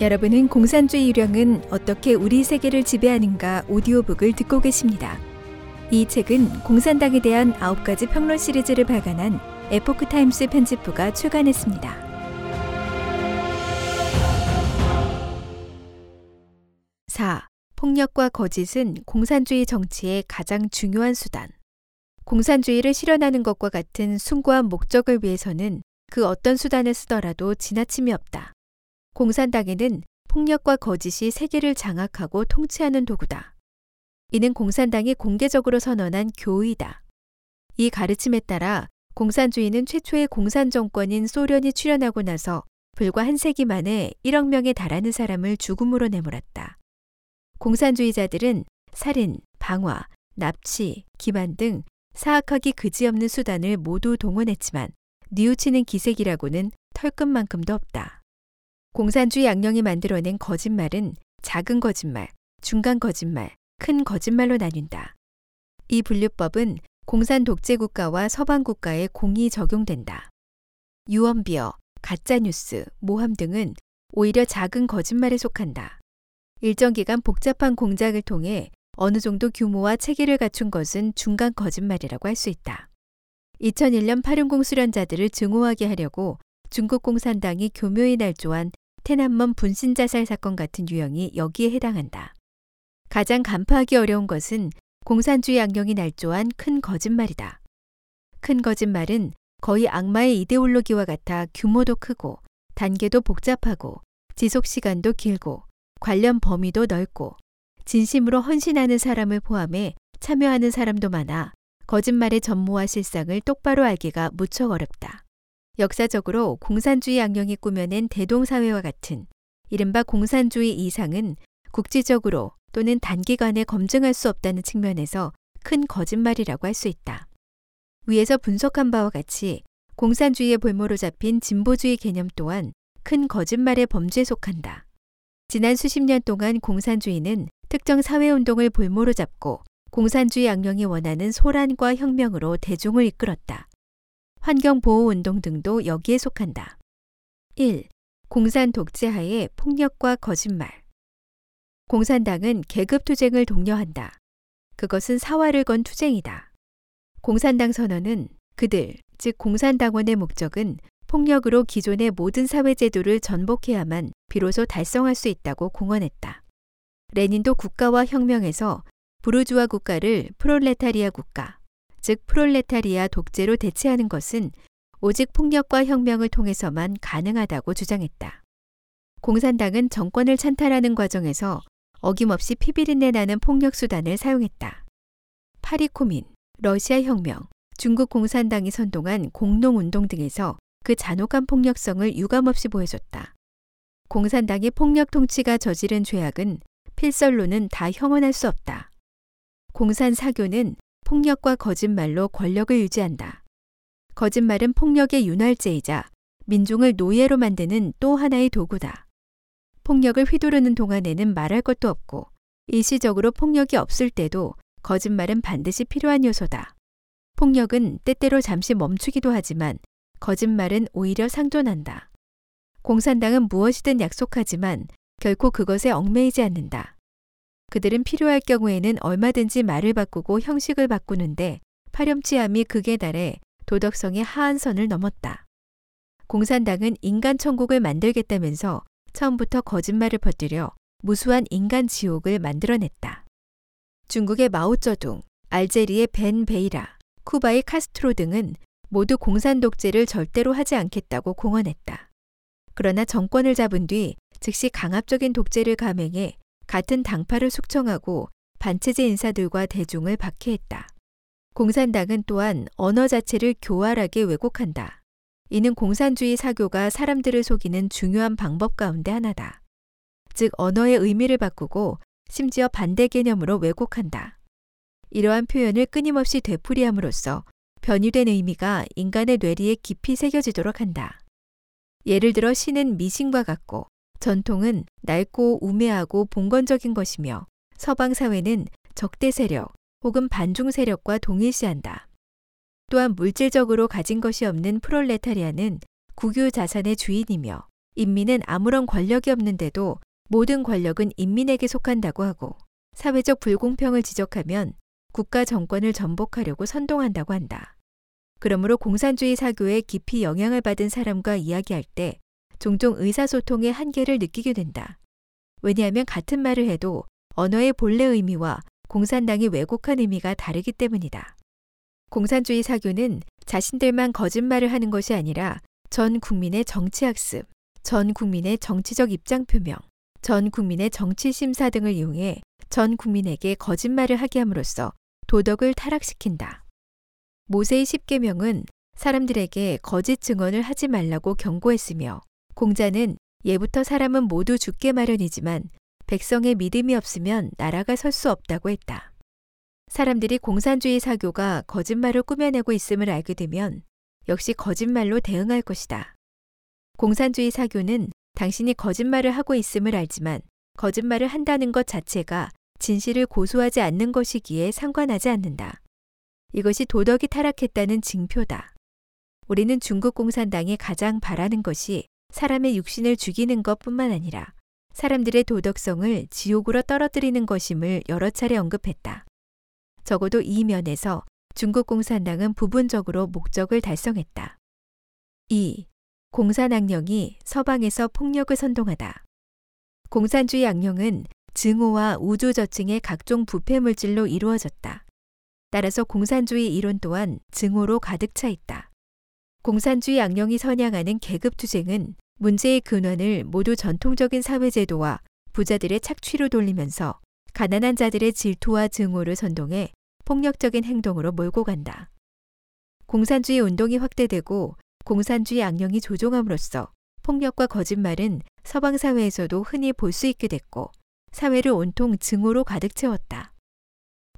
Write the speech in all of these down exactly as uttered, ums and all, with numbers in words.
여러분은 공산주의 유령은 어떻게 우리 세계를 지배하는가 오디오북을 듣고 계십니다. 이 책은 공산당에 대한 아홉 가지 평론 시리즈를 발간한 에포크 타임스 편집부가 출간했습니다. 사. 폭력과 거짓은 공산주의 정치의 가장 중요한 수단. 공산주의를 실현하는 것과 같은 숭고한 목적을 위해서는 그 어떤 수단을 쓰더라도 지나침이 없다. 공산당에는 폭력과 거짓이 세계를 장악하고 통치하는 도구다. 이는 공산당이 공개적으로 선언한 교의다. 이 가르침에 따라 공산주의는 최초의 공산정권인 소련이 출현하고 나서 불과 한 세기 만에 일억 명에 달하는 사람을 죽음으로 내몰았다. 공산주의자들은 살인, 방화, 납치, 기만 등 사악하기 그지없는 수단을 모두 동원했지만 뉘우치는 기색이라고는 털끝만큼도 없다. 공산주의 악령이 만들어낸 거짓말은 작은 거짓말, 중간 거짓말, 큰 거짓말로 나뉜다. 이 분류법은 공산 독재 국가와 서방 국가에 공히 적용된다. 유언비어, 가짜뉴스, 모함 등은 오히려 작은 거짓말에 속한다. 일정 기간 복잡한 공작을 통해 어느 정도 규모와 체계를 갖춘 것은 중간 거짓말이라고 할 수 있다. 이천일 년 파륜공 수련자들을 증오하게 하려고 중국 공산당이 교묘히 날조한 톈안먼 분신자살 사건 같은 유형이 여기에 해당한다. 가장 간파하기 어려운 것은 공산주의 악령이 날조한 큰 거짓말이다. 큰 거짓말은 거의 악마의 이데올로기와 같아 규모도 크고 단계도 복잡하고 지속시간도 길고 관련 범위도 넓고 진심으로 헌신하는 사람을 포함해 참여하는 사람도 많아 거짓말의 전모와 실상을 똑바로 알기가 무척 어렵다. 역사적으로 공산주의 악령이 꾸며낸 대동사회와 같은 이른바 공산주의 이상은 국지적으로 또는 단기간에 검증할 수 없다는 측면에서 큰 거짓말이라고 할 수 있다. 위에서 분석한 바와 같이 공산주의의 볼모로 잡힌 진보주의 개념 또한 큰 거짓말의 범주에 속한다. 지난 수십 년 동안 공산주의는 특정 사회운동을 볼모로 잡고 공산주의 악령이 원하는 소란과 혁명으로 대중을 이끌었다. 환경보호운동 등도 여기에 속한다. 일. 공산 독재하에 폭력과 거짓말. 공산당은 계급투쟁을 독려한다. 그것은 사활을 건 투쟁이다. 공산당 선언은 그들, 즉 공산당원의 목적은 폭력으로 기존의 모든 사회제도를 전복해야만 비로소 달성할 수 있다고 공언했다. 레닌도 국가와 혁명에서 부르주아 국가를 프롤레타리아 국가, 즉 프롤레타리아 독재로 대체하는 것은 오직 폭력과 혁명을 통해서만 가능하다고 주장했다. 공산당은 정권을 찬탈하는 과정에서 어김없이 피비린내 나는 폭력 수단을 사용했다. 파리 코민, 러시아 혁명, 중국 공산당이 선동한 공농운동 등에서 그 잔혹한 폭력성을 유감없이 보여줬다. 공산당이 폭력 통치가 저지른 죄악은 필설로는 다 형언할 수 없다. 공산 사교는 폭력과 거짓말로 권력을 유지한다. 거짓말은 폭력의 윤활제이자 민중을 노예로 만드는 또 하나의 도구다. 폭력을 휘두르는 동안에는 말할 것도 없고 일시적으로 폭력이 없을 때도 거짓말은 반드시 필요한 요소다. 폭력은 때때로 잠시 멈추기도 하지만 거짓말은 오히려 상존한다. 공산당은 무엇이든 약속하지만 결코 그것에 얽매이지 않는다. 그들은 필요할 경우에는 얼마든지 말을 바꾸고 형식을 바꾸는데 파렴치함이 극에 달해 도덕성의 하한선을 넘었다. 공산당은 인간 천국을 만들겠다면서 처음부터 거짓말을 퍼뜨려 무수한 인간 지옥을 만들어냈다. 중국의 마오쩌둥, 알제리의 벤 베이라, 쿠바의 카스트로 등은 모두 공산 독재를 절대로 하지 않겠다고 공언했다. 그러나 정권을 잡은 뒤 즉시 강압적인 독재를 감행해 같은 당파를 숙청하고 반체제 인사들과 대중을 박해했다. 공산당은 또한 언어 자체를 교활하게 왜곡한다. 이는 공산주의 사교가 사람들을 속이는 중요한 방법 가운데 하나다. 즉 언어의 의미를 바꾸고 심지어 반대 개념으로 왜곡한다. 이러한 표현을 끊임없이 되풀이함으로써 변이된 의미가 인간의 뇌리에 깊이 새겨지도록 한다. 예를 들어 신은 미신과 같고 전통은 낡고 우매하고 봉건적인 것이며 서방 사회는 적대 세력 혹은 반중 세력과 동일시한다. 또한 물질적으로 가진 것이 없는 프롤레타리아는 국유 자산의 주인이며 인민은 아무런 권력이 없는데도 모든 권력은 인민에게 속한다고 하고 사회적 불공평을 지적하면 국가 정권을 전복하려고 선동한다고 한다. 그러므로 공산주의 사교에 깊이 영향을 받은 사람과 이야기할 때 종종 의사소통의 한계를 느끼게 된다. 왜냐하면 같은 말을 해도 언어의 본래 의미와 공산당이 왜곡한 의미가 다르기 때문이다. 공산주의 사교는 자신들만 거짓말을 하는 것이 아니라 전 국민의 정치학습, 전 국민의 정치적 입장 표명, 전 국민의 정치 심사 등을 이용해 전 국민에게 거짓말을 하게 함으로써 도덕을 타락시킨다. 모세의 십 계명은 사람들에게 거짓 증언을 하지 말라고 경고했으며 공자는 예부터 사람은 모두 죽게 마련이지만 백성의 믿음이 없으면 나라가 설 수 없다고 했다. 사람들이 공산주의 사교가 거짓말을 꾸며내고 있음을 알게 되면 역시 거짓말로 대응할 것이다. 공산주의 사교는 당신이 거짓말을 하고 있음을 알지만 거짓말을 한다는 것 자체가 진실을 고수하지 않는 것이기에 상관하지 않는다. 이것이 도덕이 타락했다는 징표다. 우리는 중국 공산당이 가장 바라는 것이 사람의 육신을 죽이는 것뿐만 아니라 사람들의 도덕성을 지옥으로 떨어뜨리는 것임을 여러 차례 언급했다. 적어도 이 면에서 중국 공산당은 부분적으로 목적을 달성했다. 이. 공산 악령이 서방에서 폭력을 선동하다. 공산주의 악령은 증오와 우조저층의 각종 부패물질로 이루어졌다. 따라서 공산주의 이론 또한 증오로 가득 차 있다. 공산주의 악령이 선양하는 계급투쟁은 문제의 근원을 모두 전통적인 사회제도와 부자들의 착취로 돌리면서 가난한 자들의 질투와 증오를 선동해 폭력적인 행동으로 몰고 간다. 공산주의 운동이 확대되고 공산주의 악령이 조종함으로써 폭력과 거짓말은 서방 사회에서도 흔히 볼 수 있게 됐고 사회를 온통 증오로 가득 채웠다.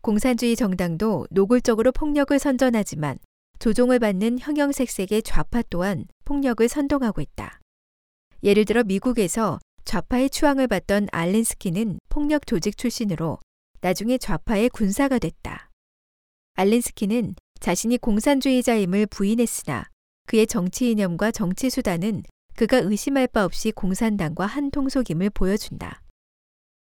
공산주의 정당도 노골적으로 폭력을 선전하지만 조종을 받는 형형색색의 좌파 또한 폭력을 선동하고 있다. 예를 들어 미국에서 좌파의 추앙을 받던 알린스키는 폭력 조직 출신으로 나중에 좌파의 군사가 됐다. 알린스키는 자신이 공산주의자임을 부인했으나 그의 정치 이념과 정치 수단은 그가 의심할 바 없이 공산당과 한 통속임을 보여준다.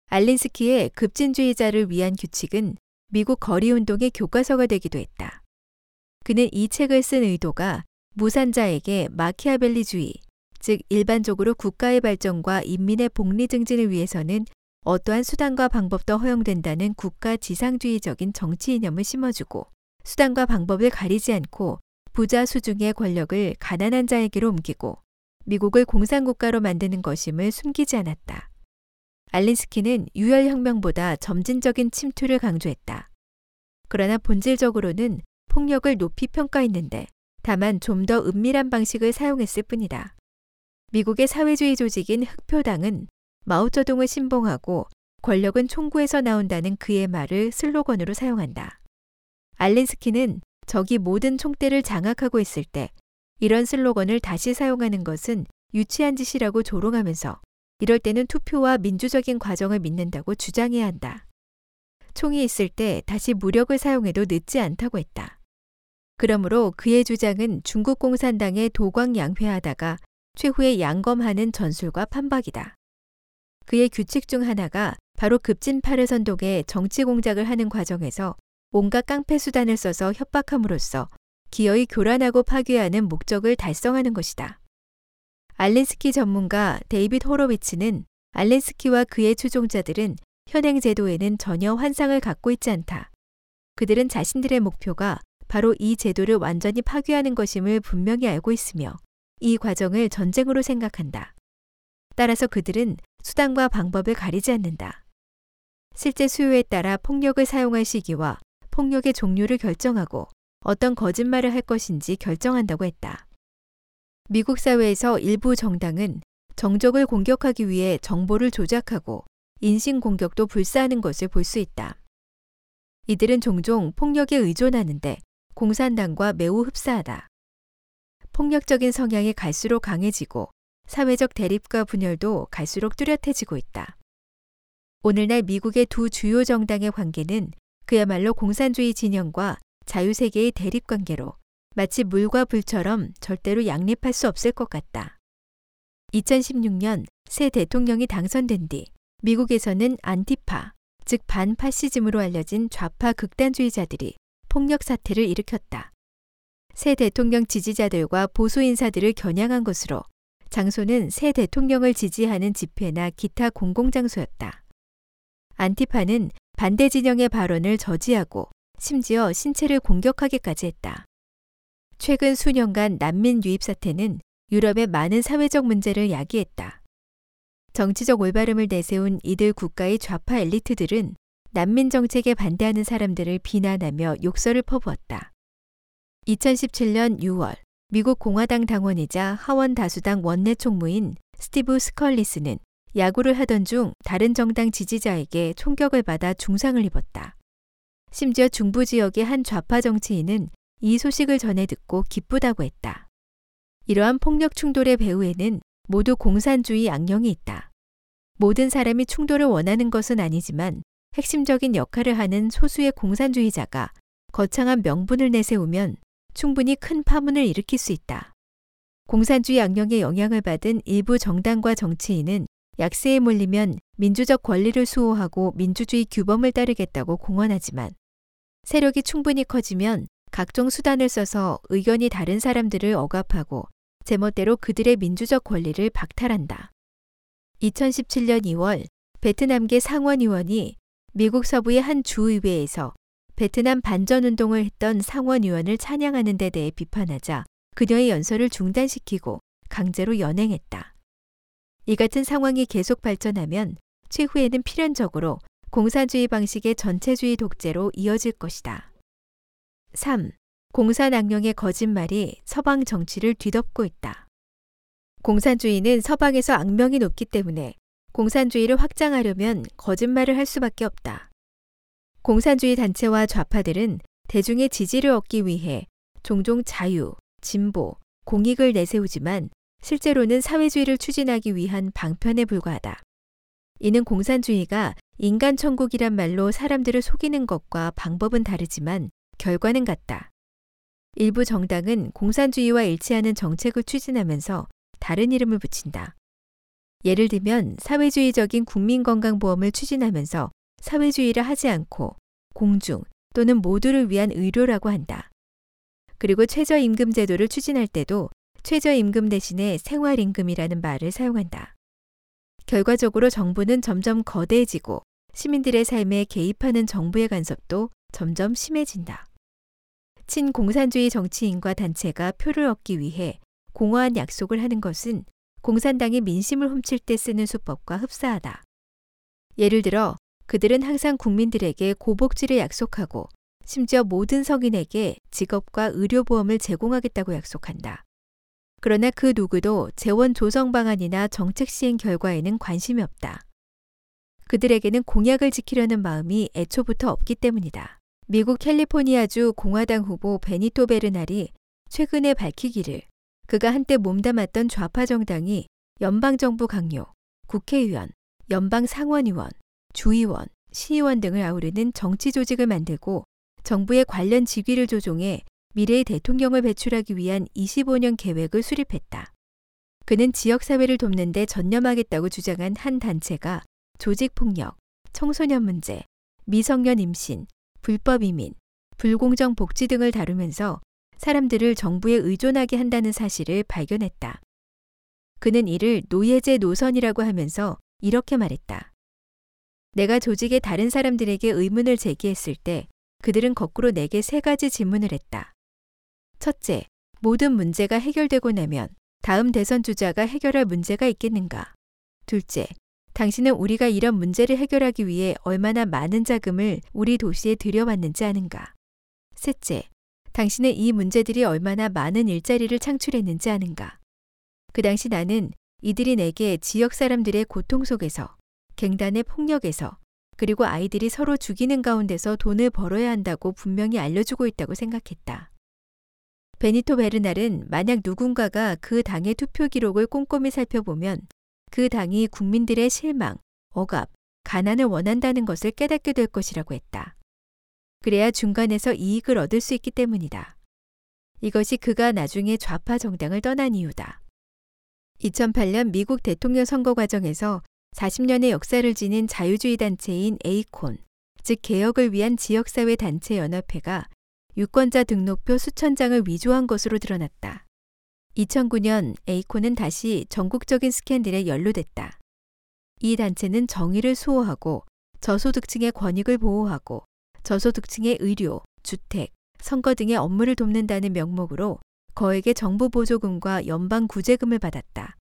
알린스키의 급진주의자를 위한 규칙은 미국 거리운동의 교과서가 되기도 했다. 그는 이 책을 쓴 의도가 무산자에게 마키아벨리주의, 즉 일반적으로 국가의 발전과 인민의 복리 증진을 위해서는 어떠한 수단과 방법도 허용된다는 국가 지상주의적인 정치 이념을 심어주고 수단과 방법을 가리지 않고 부자 수중의 권력을 가난한 자에게로 옮기고 미국을 공산국가로 만드는 것임을 숨기지 않았다. 알린스키는 유혈혁명보다 점진적인 침투를 강조했다. 그러나 본질적으로는 폭력을 높이 평가했는데 다만 좀 더 은밀한 방식을 사용했을 뿐이다. 미국의 사회주의 조직인 흑표당은 마오쩌둥을 신봉하고 권력은 총구에서 나온다는 그의 말을 슬로건으로 사용한다. 알린스키는 적이 모든 총대를 장악하고 있을 때 이런 슬로건을 다시 사용하는 것은 유치한 짓이라고 조롱하면서 이럴 때는 투표와 민주적인 과정을 믿는다고 주장해야 한다. 총이 있을 때 다시 무력을 사용해도 늦지 않다고 했다. 그러므로 그의 주장은 중국 공산당의 도광양회하다가 최후에 양검하는 전술과 판박이다. 그의 규칙 중 하나가 바로 급진파를 선동해 정치 공작을 하는 과정에서 온갖 깡패 수단을 써서 협박함으로써 기어이 교란하고 파괴하는 목적을 달성하는 것이다. 알린스키 전문가 데이빗 호로위츠는 알린스키와 그의 추종자들은 현행 제도에는 전혀 환상을 갖고 있지 않다. 그들은 자신들의 목표가 바로 이 제도를 완전히 파괴하는 것임을 분명히 알고 있으며 이 과정을 전쟁으로 생각한다. 따라서 그들은 수단과 방법을 가리지 않는다. 실제 수요에 따라 폭력을 사용할 시기와 폭력의 종류를 결정하고 어떤 거짓말을 할 것인지 결정한다고 했다. 미국 사회에서 일부 정당은 정적을 공격하기 위해 정보를 조작하고 인신공격도 불사하는 것을 볼 수 있다. 이들은 종종 폭력에 의존하는데 공산당과 매우 흡사하다. 폭력적인 성향이 갈수록 강해지고 사회적 대립과 분열도 갈수록 뚜렷해지고 있다. 오늘날 미국의 두 주요 정당의 관계는 그야말로 공산주의 진영과 자유세계의 대립관계로 마치 물과 불처럼 절대로 양립할 수 없을 것 같다. 이천십육 년 새 대통령이 당선된 뒤 미국에서는 안티파, 즉 반파시즘으로 알려진 좌파 극단주의자들이 폭력 사태를 일으켰다. 새 대통령 지지자들과 보수 인사들을 겨냥한 것으로 장소는 새 대통령을 지지하는 집회나 기타 공공장소였다. 안티파는 반대 진영의 발언을 저지하고 심지어 신체를 공격하기까지 했다. 최근 수년간 난민 유입 사태는 유럽의 많은 사회적 문제를 야기했다. 정치적 올바름을 내세운 이들 국가의 좌파 엘리트들은 난민 정책에 반대하는 사람들을 비난하며 욕설을 퍼부었다. 이천십칠 년 유월 미국 공화당 당원이자 하원 다수당 원내 총무인 스티브 스컬리스는 야구를 하던 중 다른 정당 지지자에게 총격을 받아 중상을 입었다. 심지어 중부 지역의 한 좌파 정치인은 이 소식을 전해 듣고 기쁘다고 했다. 이러한 폭력 충돌의 배후에는 모두 공산주의 악령이 있다. 모든 사람이 충돌을 원하는 것은 아니지만 핵심적인 역할을 하는 소수의 공산주의자가 거창한 명분을 내세우면 충분히 큰 파문을 일으킬 수 있다. 공산주의 악령의 영향을 받은 일부 정당과 정치인은 약세에 몰리면 민주적 권리를 수호하고 민주주의 규범을 따르겠다고 공언하지만 세력이 충분히 커지면 각종 수단을 써서 의견이 다른 사람들을 억압하고 제멋대로 그들의 민주적 권리를 박탈한다. 이천십칠 년 이월 베트남계 상원의원이 미국 서부의 한 주의회에서 베트남 반전운동을 했던 상원의원을 찬양하는 데 대해 비판하자 그녀의 연설을 중단시키고 강제로 연행했다. 이 같은 상황이 계속 발전하면 최후에는 필연적으로 공산주의 방식의 전체주의 독재로 이어질 것이다. 삼. 공산 악령의 거짓말이 서방 정치를 뒤덮고 있다. 공산주의는 서방에서 악명이 높기 때문에 공산주의를 확장하려면 거짓말을 할 수밖에 없다. 공산주의 단체와 좌파들은 대중의 지지를 얻기 위해 종종 자유, 진보, 공익을 내세우지만 실제로는 사회주의를 추진하기 위한 방편에 불과하다. 이는 공산주의가 인간 천국이란 말로 사람들을 속이는 것과 방법은 다르지만 결과는 같다. 일부 정당은 공산주의와 일치하는 정책을 추진하면서 다른 이름을 붙인다. 예를 들면 사회주의적인 국민건강보험을 추진하면서 사회주의를 하지 않고 공중 또는 모두를 위한 의료라고 한다. 그리고 최저임금 제도를 추진할 때도 최저임금 대신에 생활임금이라는 말을 사용한다. 결과적으로 정부는 점점 거대해지고 시민들의 삶에 개입하는 정부의 간섭도 점점 심해진다. 친공산주의 정치인과 단체가 표를 얻기 위해 공허한 약속을 하는 것은 공산당이 민심을 훔칠 때 쓰는 수법과 흡사하다. 예를 들어 그들은 항상 국민들에게 고복지를 약속하고 심지어 모든 성인에게 직업과 의료보험을 제공하겠다고 약속한다. 그러나 그 누구도 재원 조성 방안이나 정책 시행 결과에는 관심이 없다. 그들에게는 공약을 지키려는 마음이 애초부터 없기 때문이다. 미국 캘리포니아주 공화당 후보 베니토 베르날이 최근에 밝히기를 그가 한때 몸담았던 좌파 정당이 연방정부 강요, 국회의원, 연방상원의원, 주의원, 시의원 등을 아우르는 정치 조직을 만들고 정부의 관련 직위를 조종해 미래의 대통령을 배출하기 위한 이십오 년 계획을 수립했다. 그는 지역사회를 돕는 데 전념하겠다고 주장한 한 단체가 조직폭력, 청소년 문제, 미성년 임신, 불법 이민, 불공정 복지 등을 다루면서 사람들을 정부에 의존하게 한다는 사실을 발견했다. 그는 이를 노예제 노선이라고 하면서 이렇게 말했다. 내가 조직의 다른 사람들에게 의문을 제기했을 때 그들은 거꾸로 내게 세 가지 질문을 했다. 첫째, 모든 문제가 해결되고 나면 다음 대선 주자가 해결할 문제가 있겠는가? 둘째, 당신은 우리가 이런 문제를 해결하기 위해 얼마나 많은 자금을 우리 도시에 들여왔는지 아는가? 셋째, 당신은 이 문제들이 얼마나 많은 일자리를 창출했는지 아는가? 그 당시 나는 이들이 내게 지역 사람들의 고통 속에서, 갱단의 폭력에서, 그리고 아이들이 서로 죽이는 가운데서 돈을 벌어야 한다고 분명히 알려주고 있다고 생각했다. 베니토 베르날은 만약 누군가가 그 당의 투표 기록을 꼼꼼히 살펴보면 그 당이 국민들의 실망, 억압, 가난을 원한다는 것을 깨닫게 될 것이라고 했다. 그래야 중간에서 이익을 얻을 수 있기 때문이다. 이것이 그가 나중에 좌파 정당을 떠난 이유다. 이천팔 년 미국 대통령 선거 과정에서 사십 년의 역사를 지닌 자유주의 단체인 에이콘, 즉 개혁을 위한 지역사회 단체 연합회가 유권자 등록표 수천 장을 위조한 것으로 드러났다. 이천구 년 에이콘은 다시 전국적인 스캔들에 연루됐다. 이 단체는 정의를 수호하고 저소득층의 권익을 보호하고 저소득층의 의료, 주택, 선거 등의 업무를 돕는다는 명목으로 거액의 정부 보조금과 연방 구제금을 받았다.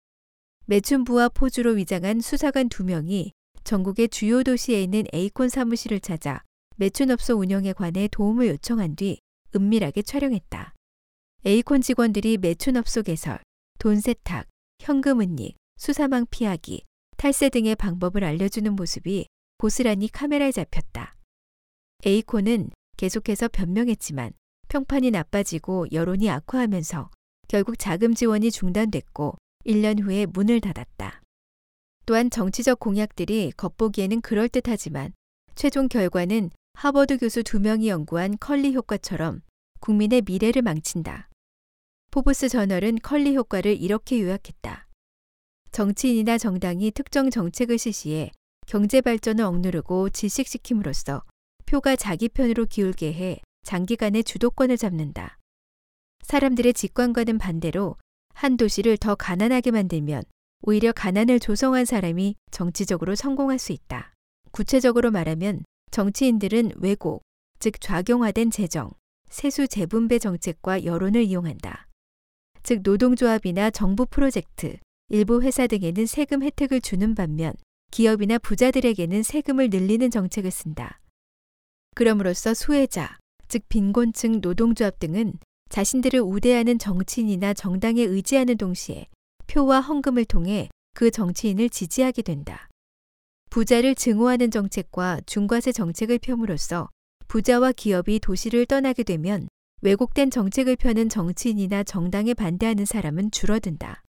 매춘부와 포주로 위장한 수사관 두 명이 전국의 주요 도시에 있는 에이콘 사무실을 찾아 매춘업소 운영에 관해 도움을 요청한 뒤 은밀하게 촬영했다. 에이콘 직원들이 매춘업소 개설, 돈 세탁, 현금 은닉, 수사망 피하기, 탈세 등의 방법을 알려주는 모습이 고스란히 카메라에 잡혔다. 에이콘은 계속해서 변명했지만 평판이 나빠지고 여론이 악화하면서 결국 자금 지원이 중단됐고 일 년 후에 문을 닫았다. 또한 정치적 공약들이 겉보기에는 그럴듯하지만 최종 결과는 하버드 교수 두 명이 연구한 컬리 효과처럼 국민의 미래를 망친다. 포브스 저널은 컬리 효과를 이렇게 요약했다. 정치인이나 정당이 특정 정책을 실시해 경제 발전을 억누르고 질식시킴으로써 표가 자기 편으로 기울게 해 장기간의 주도권을 잡는다. 사람들의 직관과는 반대로 한 도시를 더 가난하게 만들면 오히려 가난을 조성한 사람이 정치적으로 성공할 수 있다. 구체적으로 말하면 정치인들은 왜곡, 즉 좌경화된 재정, 세수 재분배 정책과 여론을 이용한다. 즉 노동조합이나 정부 프로젝트, 일부 회사 등에는 세금 혜택을 주는 반면 기업이나 부자들에게는 세금을 늘리는 정책을 쓴다. 그럼으로써 수혜자, 즉 빈곤층 노동조합 등은 자신들을 우대하는 정치인이나 정당에 의지하는 동시에 표와 헌금을 통해 그 정치인을 지지하게 된다. 부자를 증오하는 정책과 중과세 정책을 펴므로써 부자와 기업이 도시를 떠나게 되면 왜곡된 정책을 펴는 정치인이나 정당에 반대하는 사람은 줄어든다.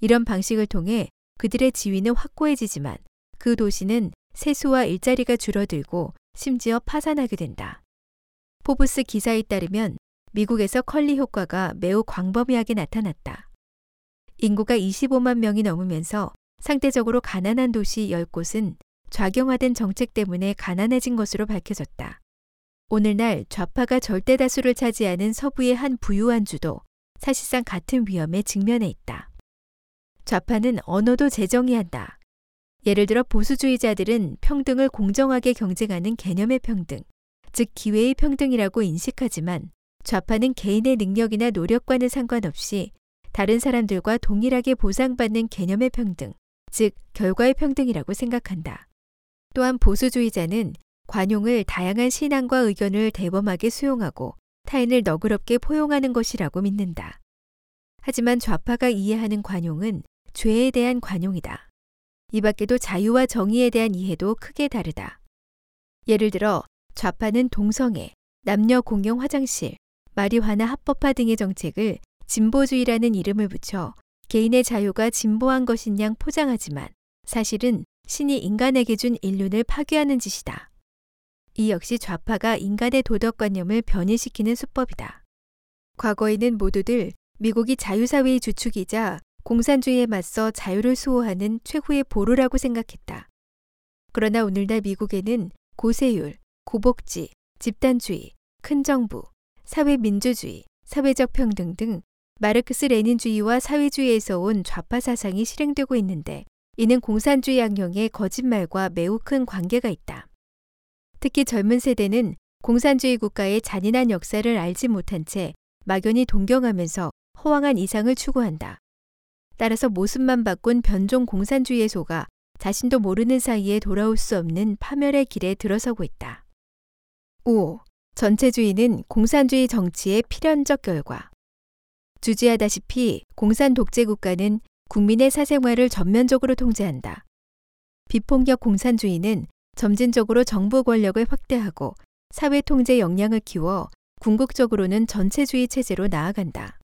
이런 방식을 통해 그들의 지위는 확고해지지만 그 도시는 세수와 일자리가 줄어들고 심지어 파산하게 된다. 포브스 기사에 따르면 미국에서 컬리 효과가 매우 광범위하게 나타났다. 인구가 이십오만 명이 넘으면서 상대적으로 가난한 도시 열 곳은 좌경화된 정책 때문에 가난해진 것으로 밝혀졌다. 오늘날 좌파가 절대 다수를 차지하는 서부의 한 부유한 주도 사실상 같은 위험에 직면해 있다. 좌파는 언어도 재정이 한다. 예를 들어 보수주의자들은 평등을 공정하게 경쟁하는 개념의 평등, 즉 기회의 평등이라고 인식하지만 좌파는 개인의 능력이나 노력과는 상관없이 다른 사람들과 동일하게 보상받는 개념의 평등, 즉 결과의 평등이라고 생각한다. 또한 보수주의자는 관용을 다양한 신앙과 의견을 대범하게 수용하고 타인을 너그럽게 포용하는 것이라고 믿는다. 하지만 좌파가 이해하는 관용은 죄에 대한 관용이다. 이 밖에도 자유와 정의에 대한 이해도 크게 다르다. 예를 들어 좌파는 동성애, 남녀 공용 화장실, 마리화나 합법화 등의 정책을 진보주의라는 이름을 붙여 개인의 자유가 진보한 것인 양 포장하지만 사실은 신이 인간에게 준 인륜을 파괴하는 짓이다. 이 역시 좌파가 인간의 도덕관념을 변이시키는 수법이다. 과거에는 모두들 미국이 자유사회의 주축이자 공산주의에 맞서 자유를 수호하는 최후의 보루라고 생각했다. 그러나 오늘날 미국에는 고세율, 고복지, 집단주의, 큰 정부, 사회민주주의, 사회적 평등 등 마르크스 레닌주의와 사회주의에서 온 좌파 사상이 실행되고 있는데 이는 공산주의 양형의 거짓말과 매우 큰 관계가 있다. 특히 젊은 세대는 공산주의 국가의 잔인한 역사를 알지 못한 채 막연히 동경하면서 허황한 이상을 추구한다. 따라서 모습만 바꾼 변종 공산주의에 속아 자신도 모르는 사이에 돌아올 수 없는 파멸의 길에 들어서고 있다. 오. 전체주의는 공산주의 정치의 필연적 결과. 주지하다시피 공산 독재 국가는 국민의 사생활을 전면적으로 통제한다. 비폭력 공산주의는 점진적으로 정부 권력을 확대하고 사회 통제 역량을 키워 궁극적으로는 전체주의 체제로 나아간다.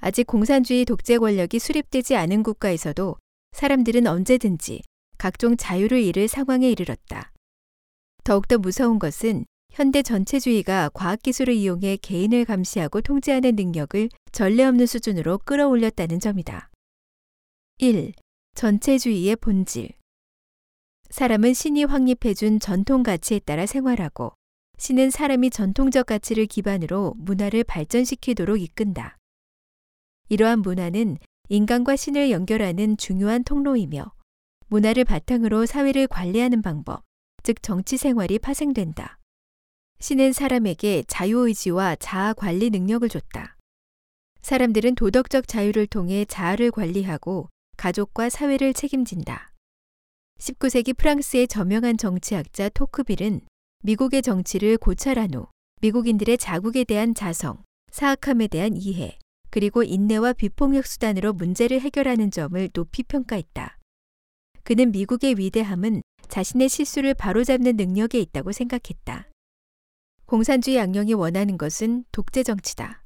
아직 공산주의 독재 권력이 수립되지 않은 국가에서도 사람들은 언제든지 각종 자유를 잃을 상황에 이르렀다. 더욱더 무서운 것은 현대 전체주의가 과학기술을 이용해 개인을 감시하고 통제하는 능력을 전례 없는 수준으로 끌어올렸다는 점이다. 일. 전체주의의 본질. 사람은 신이 확립해준 전통 가치에 따라 생활하고, 신은 사람이 전통적 가치를 기반으로 문화를 발전시키도록 이끈다. 이러한 문화는 인간과 신을 연결하는 중요한 통로이며, 문화를 바탕으로 사회를 관리하는 방법, 즉 정치 생활이 파생된다. 신은 사람에게 자유의지와 자아 관리 능력을 줬다. 사람들은 도덕적 자유를 통해 자아를 관리하고 가족과 사회를 책임진다. 십구 세기 프랑스의 저명한 정치학자 토크빌은 미국의 정치를 고찰한 후 미국인들의 자국에 대한 자성, 사악함에 대한 이해, 그리고 인내와 비폭력 수단으로 문제를 해결하는 점을 높이 평가했다. 그는 미국의 위대함은 자신의 실수를 바로잡는 능력에 있다고 생각했다. 공산주의 양령이 원하는 것은 독재 정치다.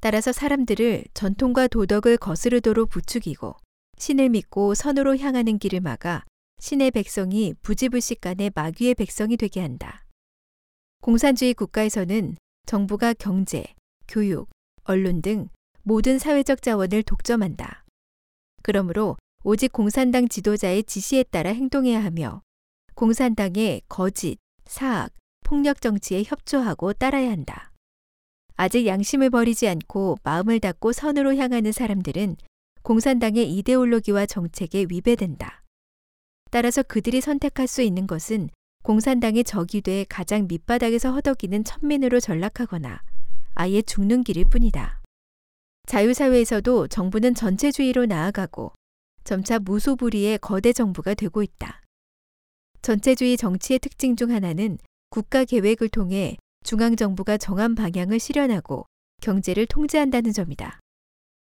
따라서 사람들을 전통과 도덕을 거스르도록 부추기고 신을 믿고 선으로 향하는 길을 막아 신의 백성이 부지불식간에 마귀의 백성이 되게 한다. 공산주의 국가에서는 정부가 경제, 교육, 언론 등 모든 사회적 자원을 독점한다. 그러므로 오직 공산당 지도자의 지시에 따라 행동해야 하며 공산당의 거짓, 사악, 폭력 정치에 협조하고 따라야 한다. 아직 양심을 버리지 않고 마음을 닫고 선으로 향하는 사람들은 공산당의 이데올로기와 정책에 위배된다. 따라서 그들이 선택할 수 있는 것은 공산당의 적이 돼 가장 밑바닥에서 허덕이는 천민으로 전락하거나 아예 죽는 길일 뿐이다. 자유사회에서도 정부는 전체주의로 나아가고 점차 무소불위의 거대 정부가 되고 있다. 전체주의 정치의 특징 중 하나는 국가 계획을 통해 중앙정부가 정한 방향을 실현하고 경제를 통제한다는 점이다.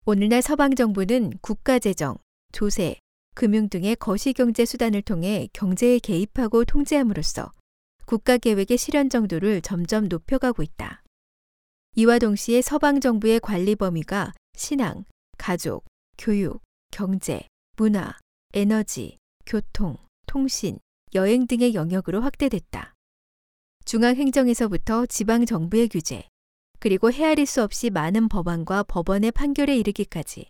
오늘날 서방 정부는 국가 재정, 조세, 금융 등의 거시경제 수단을 통해 경제에 개입하고 통제함으로써 국가 계획의 실현 정도를 점점 높여가고 있다. 이와 동시에 서방 정부의 관리 범위가 신앙, 가족, 교육, 경제, 문화, 에너지, 교통, 통신, 여행 등의 영역으로 확대됐다. 중앙행정에서부터 지방정부의 규제, 그리고 헤아릴 수 없이 많은 법안과 법원의 판결에 이르기까지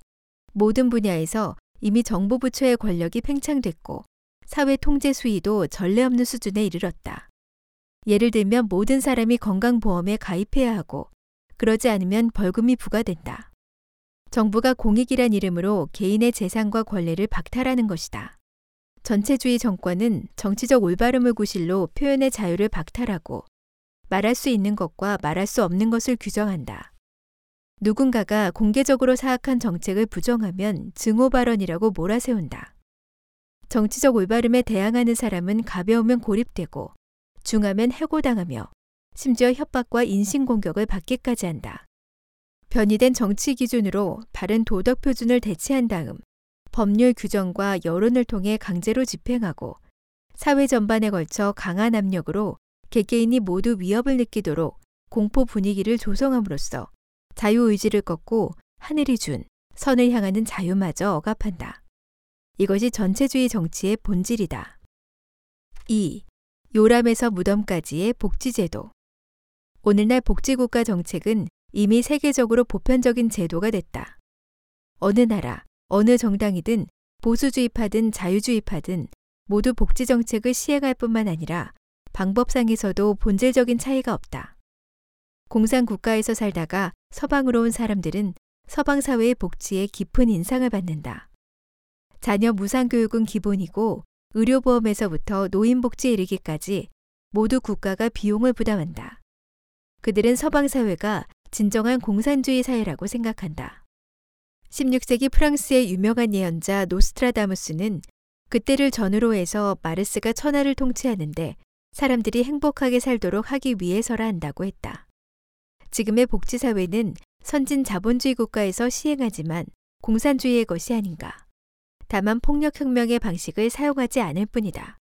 모든 분야에서 이미 정부 부처의 권력이 팽창됐고 사회 통제 수위도 전례 없는 수준에 이르렀다. 예를 들면 모든 사람이 건강보험에 가입해야 하고 그러지 않으면 벌금이 부과된다. 정부가 공익이란 이름으로 개인의 재산과 권리를 박탈하는 것이다. 전체주의 정권은 정치적 올바름을 구실로 표현의 자유를 박탈하고 말할 수 있는 것과 말할 수 없는 것을 규정한다. 누군가가 공개적으로 사악한 정책을 부정하면 증오 발언이라고 몰아세운다. 정치적 올바름에 대항하는 사람은 가벼우면 고립되고 중하면 해고당하며 심지어 협박과 인신공격을 받기까지 한다. 변이된 정치 기준으로 바른 도덕 표준을 대체한 다음 법률 규정과 여론을 통해 강제로 집행하고 사회 전반에 걸쳐 강한 압력으로 개개인이 모두 위협을 느끼도록 공포 분위기를 조성함으로써 자유의지를 꺾고 하늘이 준 선을 향하는 자유마저 억압한다. 이것이 전체주의 정치의 본질이다. 이. 요람에서 무덤까지의 복지제도. 오늘날 복지국가 정책은 이미 세계적으로 보편적인 제도가 됐다. 어느 나라, 어느 정당이든 보수주의파든 자유주의파든 모두 복지정책을 시행할 뿐만 아니라 방법상에서도 본질적인 차이가 없다. 공산국가에서 살다가 서방으로 온 사람들은 서방사회의 복지에 깊은 인상을 받는다. 자녀 무상교육은 기본이고 의료보험에서부터 노인복지에 이르기까지 모두 국가가 비용을 부담한다. 그들은 서방사회가 진정한 공산주의 사회라고 생각한다. 십육 세기 프랑스의 유명한 예언자 노스트라다무스는 그때를 전후로 해서 마르스가 천하를 통치하는데 사람들이 행복하게 살도록 하기 위해서라 한다고 했다. 지금의 복지사회는 선진 자본주의 국가에서 시행하지만 공산주의의 것이 아닌가. 다만 폭력혁명의 방식을 사용하지 않을 뿐이다.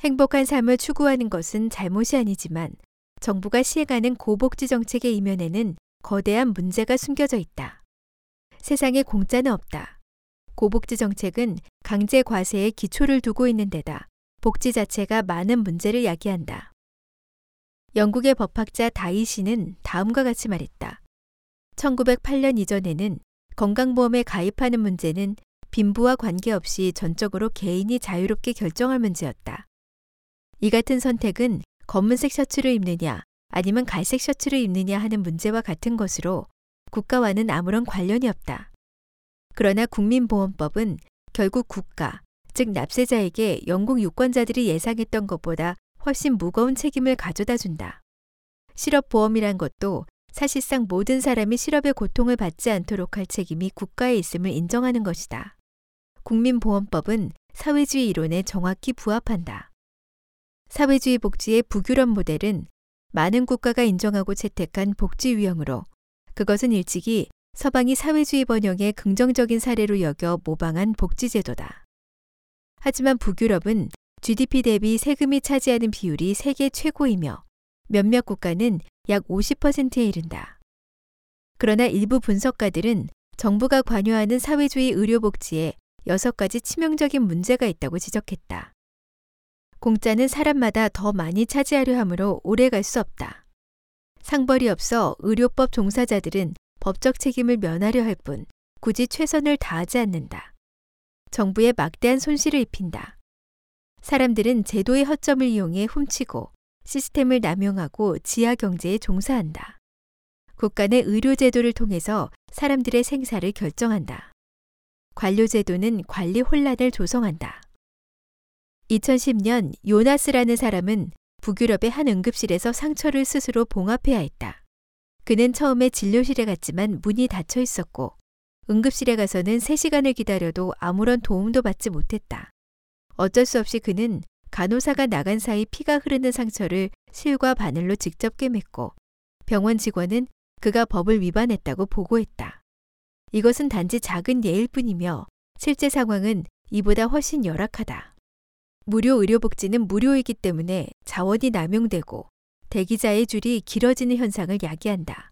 행복한 삶을 추구하는 것은 잘못이 아니지만 정부가 시행하는 고복지 정책의 이면에는 거대한 문제가 숨겨져 있다. 세상에 공짜는 없다. 고복지 정책은 강제 과세의 기초를 두고 있는 데다 복지 자체가 많은 문제를 야기한다. 영국의 법학자 다이시는 다음과 같이 말했다. 천구백팔 년 이전에는 건강보험에 가입하는 문제는 빈부와 관계없이 전적으로 개인이 자유롭게 결정할 문제였다. 이 같은 선택은 검은색 셔츠를 입느냐 아니면 갈색 셔츠를 입느냐 하는 문제와 같은 것으로 국가와는 아무런 관련이 없다. 그러나 국민보험법은 결국 국가, 즉 납세자에게 영국 유권자들이 예상했던 것보다 훨씬 무거운 책임을 가져다 준다. 실업보험이란 것도 사실상 모든 사람이 실업의 고통을 받지 않도록 할 책임이 국가에 있음을 인정하는 것이다. 국민보험법은 사회주의 이론에 정확히 부합한다. 사회주의 복지의 북유럽 모델은 많은 국가가 인정하고 채택한 복지 유형으로, 그것은 일찍이 서방이 사회주의 번영의 긍정적인 사례로 여겨 모방한 복지제도다. 하지만 북유럽은 지디피 대비 세금이 차지하는 비율이 세계 최고이며 몇몇 국가는 약 오십 퍼센트에 이른다. 그러나 일부 분석가들은 정부가 관여하는 사회주의 의료복지에 여섯 가지 치명적인 문제가 있다고 지적했다. 공짜는 사람마다 더 많이 차지하려 하므로 오래 갈 수 없다. 상벌이 없어 의료법 종사자들은 법적 책임을 면하려 할 뿐 굳이 최선을 다하지 않는다. 정부에 막대한 손실을 입힌다. 사람들은 제도의 허점을 이용해 훔치고 시스템을 남용하고 지하경제에 종사한다. 국가는 의료제도를 통해서 사람들의 생사를 결정한다. 관료제도는 관리 혼란을 조성한다. 이천십 년 요나스라는 사람은 북유럽의 한 응급실에서 상처를 스스로 봉합해야 했다. 그는 처음에 진료실에 갔지만 문이 닫혀 있었고 응급실에 가서는 세 시간을 기다려도 아무런 도움도 받지 못했다. 어쩔 수 없이 그는 간호사가 나간 사이 피가 흐르는 상처를 실과 바늘로 직접 꿰맸고 병원 직원은 그가 법을 위반했다고 보고했다. 이것은 단지 작은 예일 뿐이며 실제 상황은 이보다 훨씬 열악하다. 무료 의료복지는 무료이기 때문에 자원이 남용되고 대기자의 줄이 길어지는 현상을 야기한다.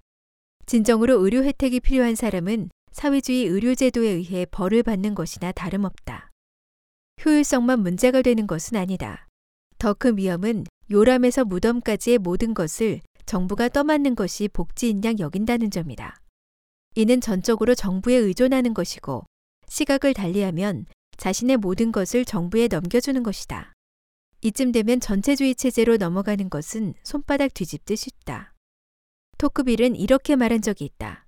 진정으로 의료 혜택이 필요한 사람은 사회주의 의료제도에 의해 벌을 받는 것이나 다름없다. 효율성만 문제가 되는 것은 아니다. 더 큰 위험은 요람에서 무덤까지의 모든 것을 정부가 떠맡는 것이 복지인 양 여긴다는 점이다. 이는 전적으로 정부에 의존하는 것이고 시각을 달리하면 자신의 모든 것을 정부에 넘겨주는 것이다. 이쯤 되면 전체주의 체제로 넘어가는 것은 손바닥 뒤집듯 쉽다. 토크빌은 이렇게 말한 적이 있다.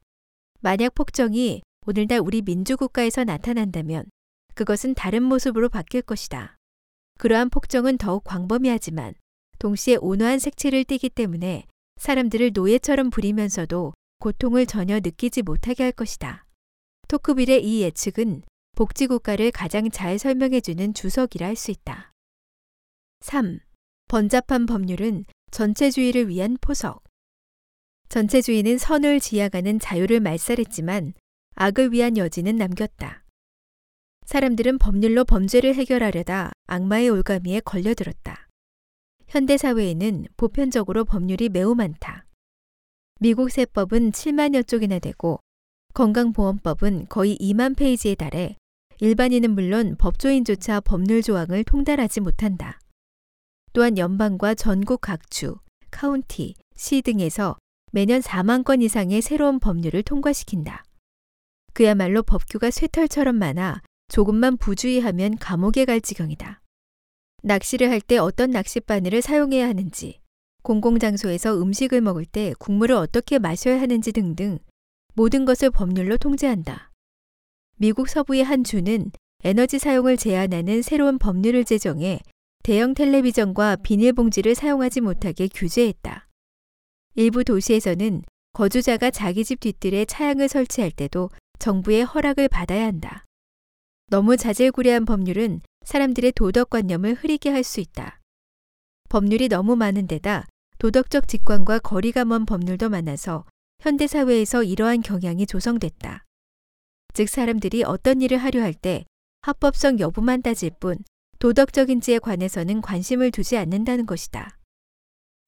만약 폭정이 오늘날 우리 민주국가에서 나타난다면 그것은 다른 모습으로 바뀔 것이다. 그러한 폭정은 더욱 광범위하지만 동시에 온화한 색채를 띠기 때문에 사람들을 노예처럼 부리면서도 고통을 전혀 느끼지 못하게 할 것이다. 토크빌의 이 예측은 복지국가를 가장 잘 설명해주는 주석이라 할 수 있다. 삼. 번잡한 법률은 전체주의를 위한 포석. 전체주의는 선을 지향하는 자유를 말살했지만 악을 위한 여지는 남겼다. 사람들은 법률로 범죄를 해결하려다 악마의 올가미에 걸려들었다. 현대사회에는 보편적으로 법률이 매우 많다. 미국 세법은 칠만여 쪽이나 되고 건강보험법은 거의 이만 페이지에 달해 일반인은 물론 법조인조차 법률 조항을 통달하지 못한다. 또한 연방과 전국 각 주, 카운티, 시 등에서 매년 사만 건 이상의 새로운 법률을 통과시킨다. 그야말로 법규가 쇠털처럼 많아 조금만 부주의하면 감옥에 갈 지경이다. 낚시를 할 때 어떤 낚싯바늘을 사용해야 하는지, 공공장소에서 음식을 먹을 때 국물을 어떻게 마셔야 하는지 등등 모든 것을 법률로 통제한다. 미국 서부의 한 주는 에너지 사용을 제한하는 새로운 법률을 제정해 대형 텔레비전과 비닐봉지를 사용하지 못하게 규제했다. 일부 도시에서는 거주자가 자기 집 뒤뜰에 차양을 설치할 때도 정부의 허락을 받아야 한다. 너무 자질구레한 법률은 사람들의 도덕관념을 흐리게 할 수 있다. 법률이 너무 많은 데다 도덕적 직관과 거리가 먼 법률도 많아서 현대사회에서 이러한 경향이 조성됐다. 즉 사람들이 어떤 일을 하려 할 때 합법성 여부만 따질 뿐 도덕적인지에 관해서는 관심을 두지 않는다는 것이다.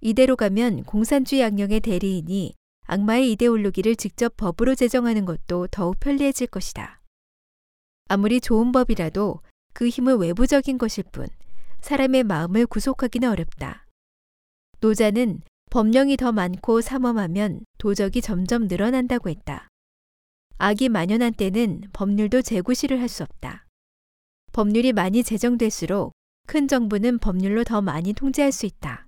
이대로 가면 공산주의 악령의 대리인이 악마의 이데올로기를 직접 법으로 제정하는 것도 더욱 편리해질 것이다. 아무리 좋은 법이라도 그 힘은 외부적인 것일 뿐 사람의 마음을 구속하기는 어렵다. 노자는 법령이 더 많고 삼엄하면 도적이 점점 늘어난다고 했다. 악이 만연한 때는 법률도 재구시를 할 수 없다. 법률이 많이 제정될수록 큰 정부는 법률로 더 많이 통제할 수 있다.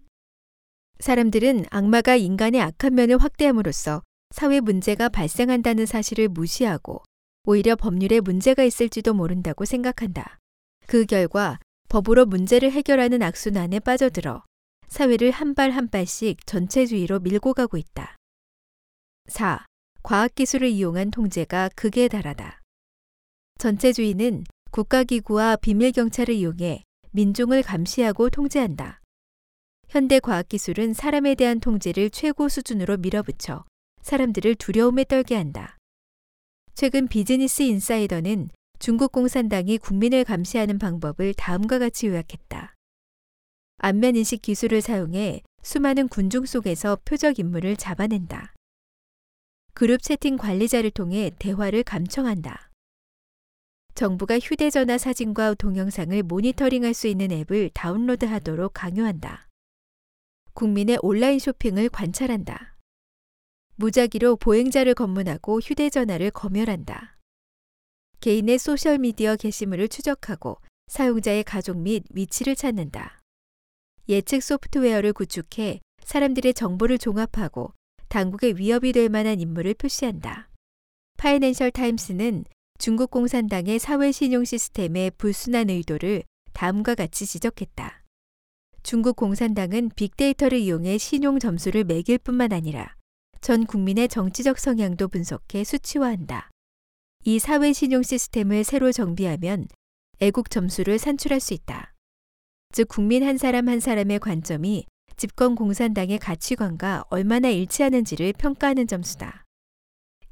사람들은 악마가 인간의 악한 면을 확대함으로써 사회 문제가 발생한다는 사실을 무시하고 오히려 법률에 문제가 있을지도 모른다고 생각한다. 그 결과 법으로 문제를 해결하는 악순환에 빠져들어 사회를 한 발 한 발씩 전체주의로 밀고 가고 있다. 사. 과학기술을 이용한 통제가 극에 달하다. 전체주의는 국가기구와 비밀경찰을 이용해 민중을 감시하고 통제한다. 현대 과학기술은 사람에 대한 통제를 최고 수준으로 밀어붙여 사람들을 두려움에 떨게 한다. 최근 비즈니스 인사이더는 중국 공산당이 국민을 감시하는 방법을 다음과 같이 요약했다. 안면인식 기술을 사용해 수많은 군중 속에서 표적 인물을 잡아낸다. 그룹 채팅 관리자를 통해 대화를 감청한다. 정부가 휴대전화 사진과 동영상을 모니터링할 수 있는 앱을 다운로드하도록 강요한다. 국민의 온라인 쇼핑을 관찰한다. 무작위로 보행자를 검문하고 휴대전화를 검열한다. 개인의 소셜미디어 게시물을 추적하고 사용자의 가족 및 위치를 찾는다. 예측 소프트웨어를 구축해 사람들의 정보를 종합하고 당국의 위협이 될 만한 인물을 표시한다. 파이낸셜 타임스는 중국 공산당의 사회신용 시스템의 불순한 의도를 다음과 같이 지적했다. 중국 공산당은 빅데이터를 이용해 신용 점수를 매길 뿐만 아니라 전 국민의 정치적 성향도 분석해 수치화한다. 이 사회신용 시스템을 새로 정비하면 애국 점수를 산출할 수 있다. 즉 국민 한 사람 한 사람의 관점이 집권 공산당의 가치관과 얼마나 일치하는지를 평가하는 점수다.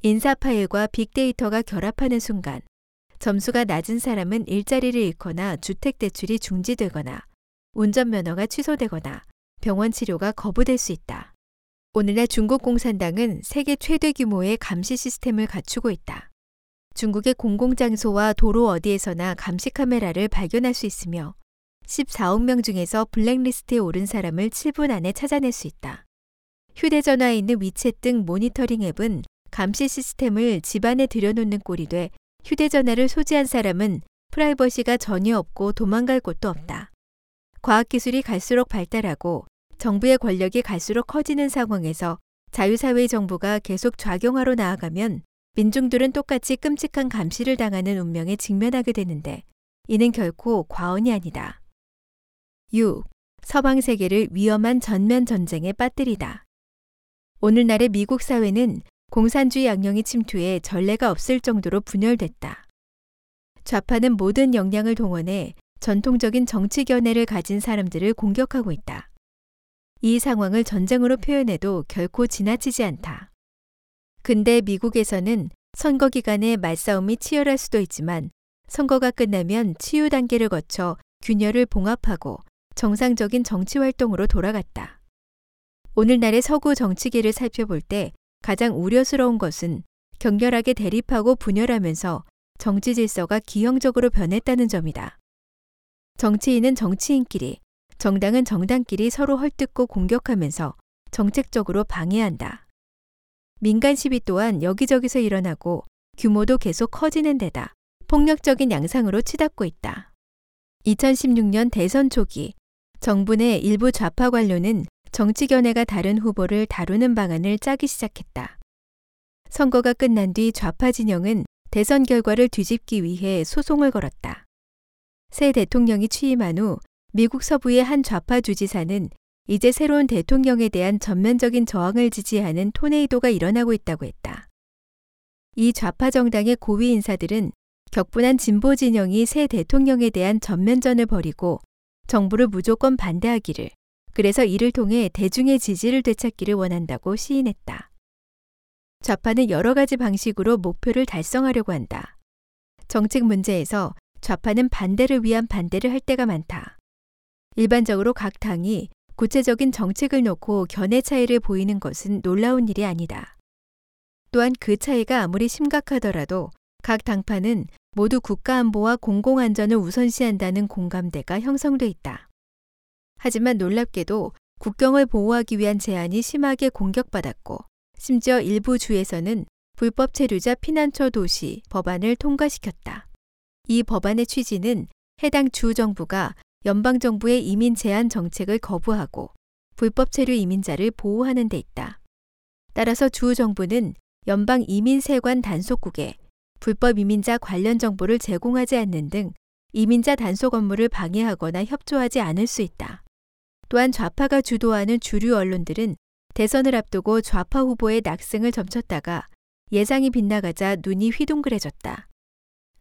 인사 파일과 빅데이터가 결합하는 순간 점수가 낮은 사람은 일자리를 잃거나 주택 대출이 중지되거나 운전면허가 취소되거나 병원 치료가 거부될 수 있다. 오늘날 중국 공산당은 세계 최대 규모의 감시 시스템을 갖추고 있다. 중국의 공공장소와 도로 어디에서나 감시 카메라를 발견할 수 있으며 십사억 명 중에서 블랙리스트에 오른 사람을 칠 분 안에 찾아낼 수 있다. 휴대전화에 있는 위챗 등 모니터링 앱은 감시 시스템을 집안에 들여놓는 꼴이 돼 휴대전화를 소지한 사람은 프라이버시가 전혀 없고 도망갈 곳도 없다. 과학기술이 갈수록 발달하고 정부의 권력이 갈수록 커지는 상황에서 자유사회의 정부가 계속 좌경화로 나아가면 민중들은 똑같이 끔찍한 감시를 당하는 운명에 직면하게 되는데 이는 결코 과언이 아니다. 육. 서방 세계를 위험한 전면 전쟁에 빠뜨리다. 오늘날의 미국 사회는 공산주의 악령이 침투해 전례가 없을 정도로 분열됐다. 좌파는 모든 역량을 동원해 전통적인 정치 견해를 가진 사람들을 공격하고 있다. 이 상황을 전쟁으로 표현해도 결코 지나치지 않다. 근데 미국에서는 선거 기간에 말싸움이 치열할 수도 있지만 선거가 끝나면 치유 단계를 거쳐 균열을 봉합하고 정상적인 정치 활동으로 돌아갔다. 오늘날의 서구 정치계를 살펴볼 때 가장 우려스러운 것은 격렬하게 대립하고 분열하면서 정치 질서가 기형적으로 변했다는 점이다. 정치인은 정치인끼리, 정당은 정당끼리 서로 헐뜯고 공격하면서 정책적으로 방해한다. 민간 시위 또한 여기저기서 일어나고 규모도 계속 커지는 데다 폭력적인 양상으로 치닫고 있다. 이천십육 년 대선 초기, 정부 내 일부 좌파 관료는 정치 견해가 다른 후보를 다루는 방안을 짜기 시작했다. 선거가 끝난 뒤 좌파 진영은 대선 결과를 뒤집기 위해 소송을 걸었다. 새 대통령이 취임한 후 미국 서부의 한 좌파 주지사는 이제 새로운 대통령에 대한 전면적인 저항을 지지하는 토네이도가 일어나고 있다고 했다. 이 좌파 정당의 고위 인사들은 격분한 진보 진영이 새 대통령에 대한 전면전을 벌이고 정부를 무조건 반대하기를, 그래서 이를 통해 대중의 지지를 되찾기를 원한다고 시인했다. 좌파는 여러 가지 방식으로 목표를 달성하려고 한다. 정책 문제에서 좌파는 반대를 위한 반대를 할 때가 많다. 일반적으로 각 당이 구체적인 정책을 놓고 견해 차이를 보이는 것은 놀라운 일이 아니다. 또한 그 차이가 아무리 심각하더라도 각 당파는 모두 국가안보와 공공안전을 우선시한다는 공감대가 형성돼 있다. 하지만 놀랍게도 국경을 보호하기 위한 제안이 심하게 공격받았고 심지어 일부 주에서는 불법 체류자 피난처 도시 법안을 통과시켰다. 이 법안의 취지는 해당 주 정부가 연방정부의 이민 제한 정책을 거부하고 불법 체류 이민자를 보호하는 데 있다. 따라서 주 정부는 연방 이민 세관 단속국에 불법 이민자 관련 정보를 제공하지 않는 등 이민자 단속 업무를 방해하거나 협조하지 않을 수 있다. 또한 좌파가 주도하는 주류 언론들은 대선을 앞두고 좌파 후보의 낙승을 점쳤다가 예상이 빗나가자 눈이 휘둥그레졌다.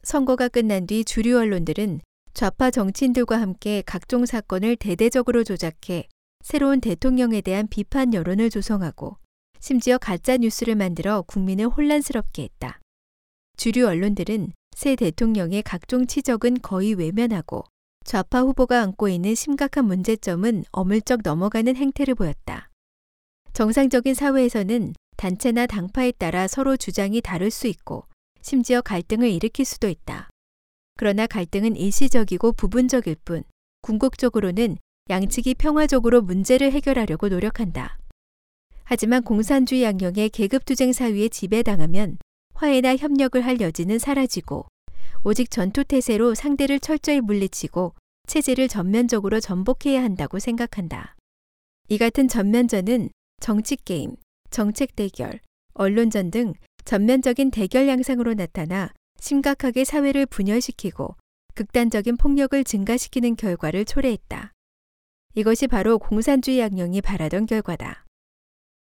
선거가 끝난 뒤 주류 언론들은 좌파 정치인들과 함께 각종 사건을 대대적으로 조작해 새로운 대통령에 대한 비판 여론을 조성하고 심지어 가짜 뉴스를 만들어 국민을 혼란스럽게 했다. 주류 언론들은 새 대통령의 각종 치적은 거의 외면하고 좌파 후보가 안고 있는 심각한 문제점은 어물쩍 넘어가는 행태를 보였다. 정상적인 사회에서는 단체나 당파에 따라 서로 주장이 다를 수 있고 심지어 갈등을 일으킬 수도 있다. 그러나 갈등은 일시적이고 부분적일 뿐 궁극적으로는 양측이 평화적으로 문제를 해결하려고 노력한다. 하지만 공산주의 양형의 계급투쟁 사유에 지배당하면 화해나 협력을 할 여지는 사라지고 오직 전투태세로 상대를 철저히 물리치고 체제를 전면적으로 전복해야 한다고 생각한다. 이 같은 전면전은 정치게임, 정책대결, 언론전 등 전면적인 대결 양상으로 나타나 심각하게 사회를 분열시키고 극단적인 폭력을 증가시키는 결과를 초래했다. 이것이 바로 공산주의 양형이 바라던 결과다.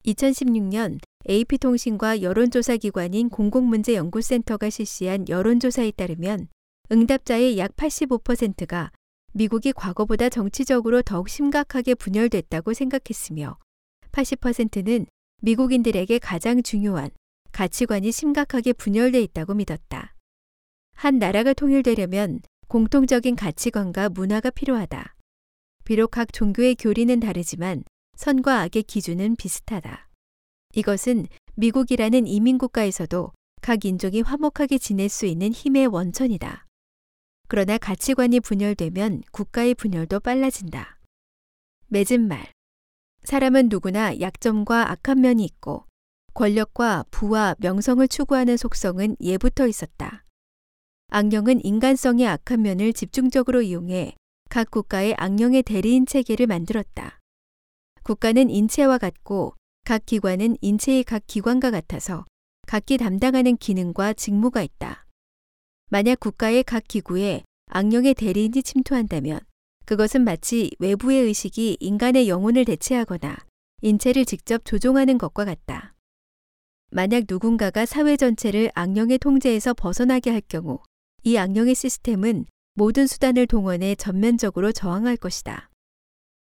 이천십육 년 에이피통신과 여론조사기관인 공공문제연구센터가 실시한 여론조사에 따르면 응답자의 약 팔십오 퍼센트가 미국이 과거보다 정치적으로 더욱 심각하게 분열됐다고 생각했으며 팔십 퍼센트는 미국인들에게 가장 중요한 가치관이 심각하게 분열돼 있다고 믿었다. 한 나라가 통일되려면 공통적인 가치관과 문화가 필요하다. 비록 각 종교의 교리는 다르지만 선과 악의 기준은 비슷하다. 이것은 미국이라는 이민국가에서도 각 인종이 화목하게 지낼 수 있는 힘의 원천이다. 그러나 가치관이 분열되면 국가의 분열도 빨라진다. 맺은 말. 사람은 누구나 약점과 악한 면이 있고 권력과 부와 명성을 추구하는 속성은 예부터 있었다. 악령은 인간성의 악한 면을 집중적으로 이용해 각 국가의 악령의 대리인 체계를 만들었다. 국가는 인체와 같고 각 기관은 인체의 각 기관과 같아서 각기 담당하는 기능과 직무가 있다. 만약 국가의 각 기구에 악령의 대리인이 침투한다면 그것은 마치 외부의 의식이 인간의 영혼을 대체하거나 인체를 직접 조종하는 것과 같다. 만약 누군가가 사회 전체를 악령의 통제에서 벗어나게 할 경우 이 악령의 시스템은 모든 수단을 동원해 전면적으로 저항할 것이다.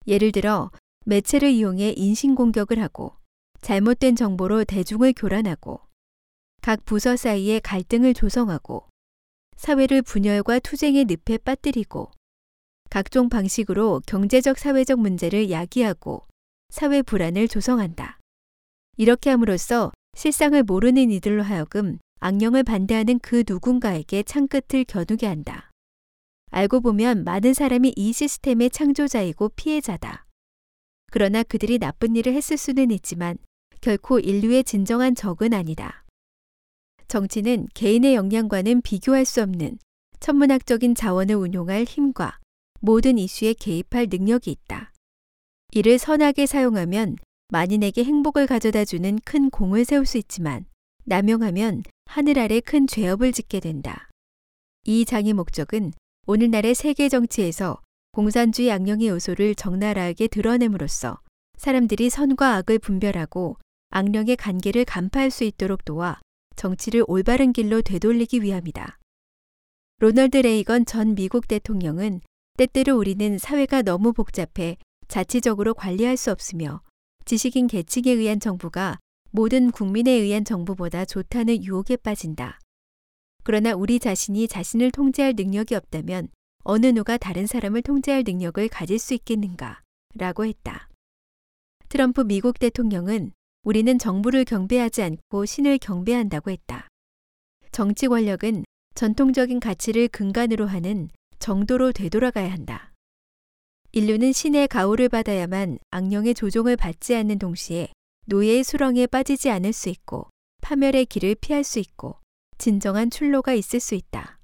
예를 들어 매체를 이용해 인신공격을 하고 잘못된 정보로 대중을 교란하고 각 부서 사이에 갈등을 조성하고 사회를 분열과 투쟁의 늪에 빠뜨리고 각종 방식으로 경제적 사회적 문제를 야기하고 사회 불안을 조성한다. 이렇게 함으로써 실상을 모르는 이들로 하여금 악령을 반대하는 그 누군가에게 창끝을 겨누게 한다. 알고 보면 많은 사람이 이 시스템의 창조자이고 피해자다. 그러나 그들이 나쁜 일을 했을 수는 있지만 결코 인류의 진정한 적은 아니다. 정치는 개인의 역량과는 비교할 수 없는 천문학적인 자원을 운용할 힘과 모든 이슈에 개입할 능력이 있다. 이를 선하게 사용하면 만인에게 행복을 가져다주는 큰 공을 세울 수 있지만 남용하면 하늘 아래 큰 죄업을 짓게 된다. 이 장의 목적은 오늘날의 세계 정치에서 공산주의 악령의 요소를 적나라하게 드러냄으로써 사람들이 선과 악을 분별하고 악령의 관계를 간파할 수 있도록 도와 정치를 올바른 길로 되돌리기 위함이다. 로널드 레이건 전 미국 대통령은 때때로 우리는 사회가 너무 복잡해 자치적으로 관리할 수 없으며 지식인 계층에 의한 정부가 모든 국민에 의한 정부보다 좋다는 유혹에 빠진다. 그러나 우리 자신이 자신을 통제할 능력이 없다면 어느 누가 다른 사람을 통제할 능력을 가질 수 있겠는가? 라고 했다. 트럼프 미국 대통령은 우리는 정부를 경배하지 않고 신을 경배한다고 했다. 정치 권력은 전통적인 가치를 근간으로 하는 정도로 되돌아가야 한다. 인류는 신의 가호를 받아야만 악령의 조종을 받지 않는 동시에 노예의 수렁에 빠지지 않을 수 있고 파멸의 길을 피할 수 있고 진정한 출로가 있을 수 있다.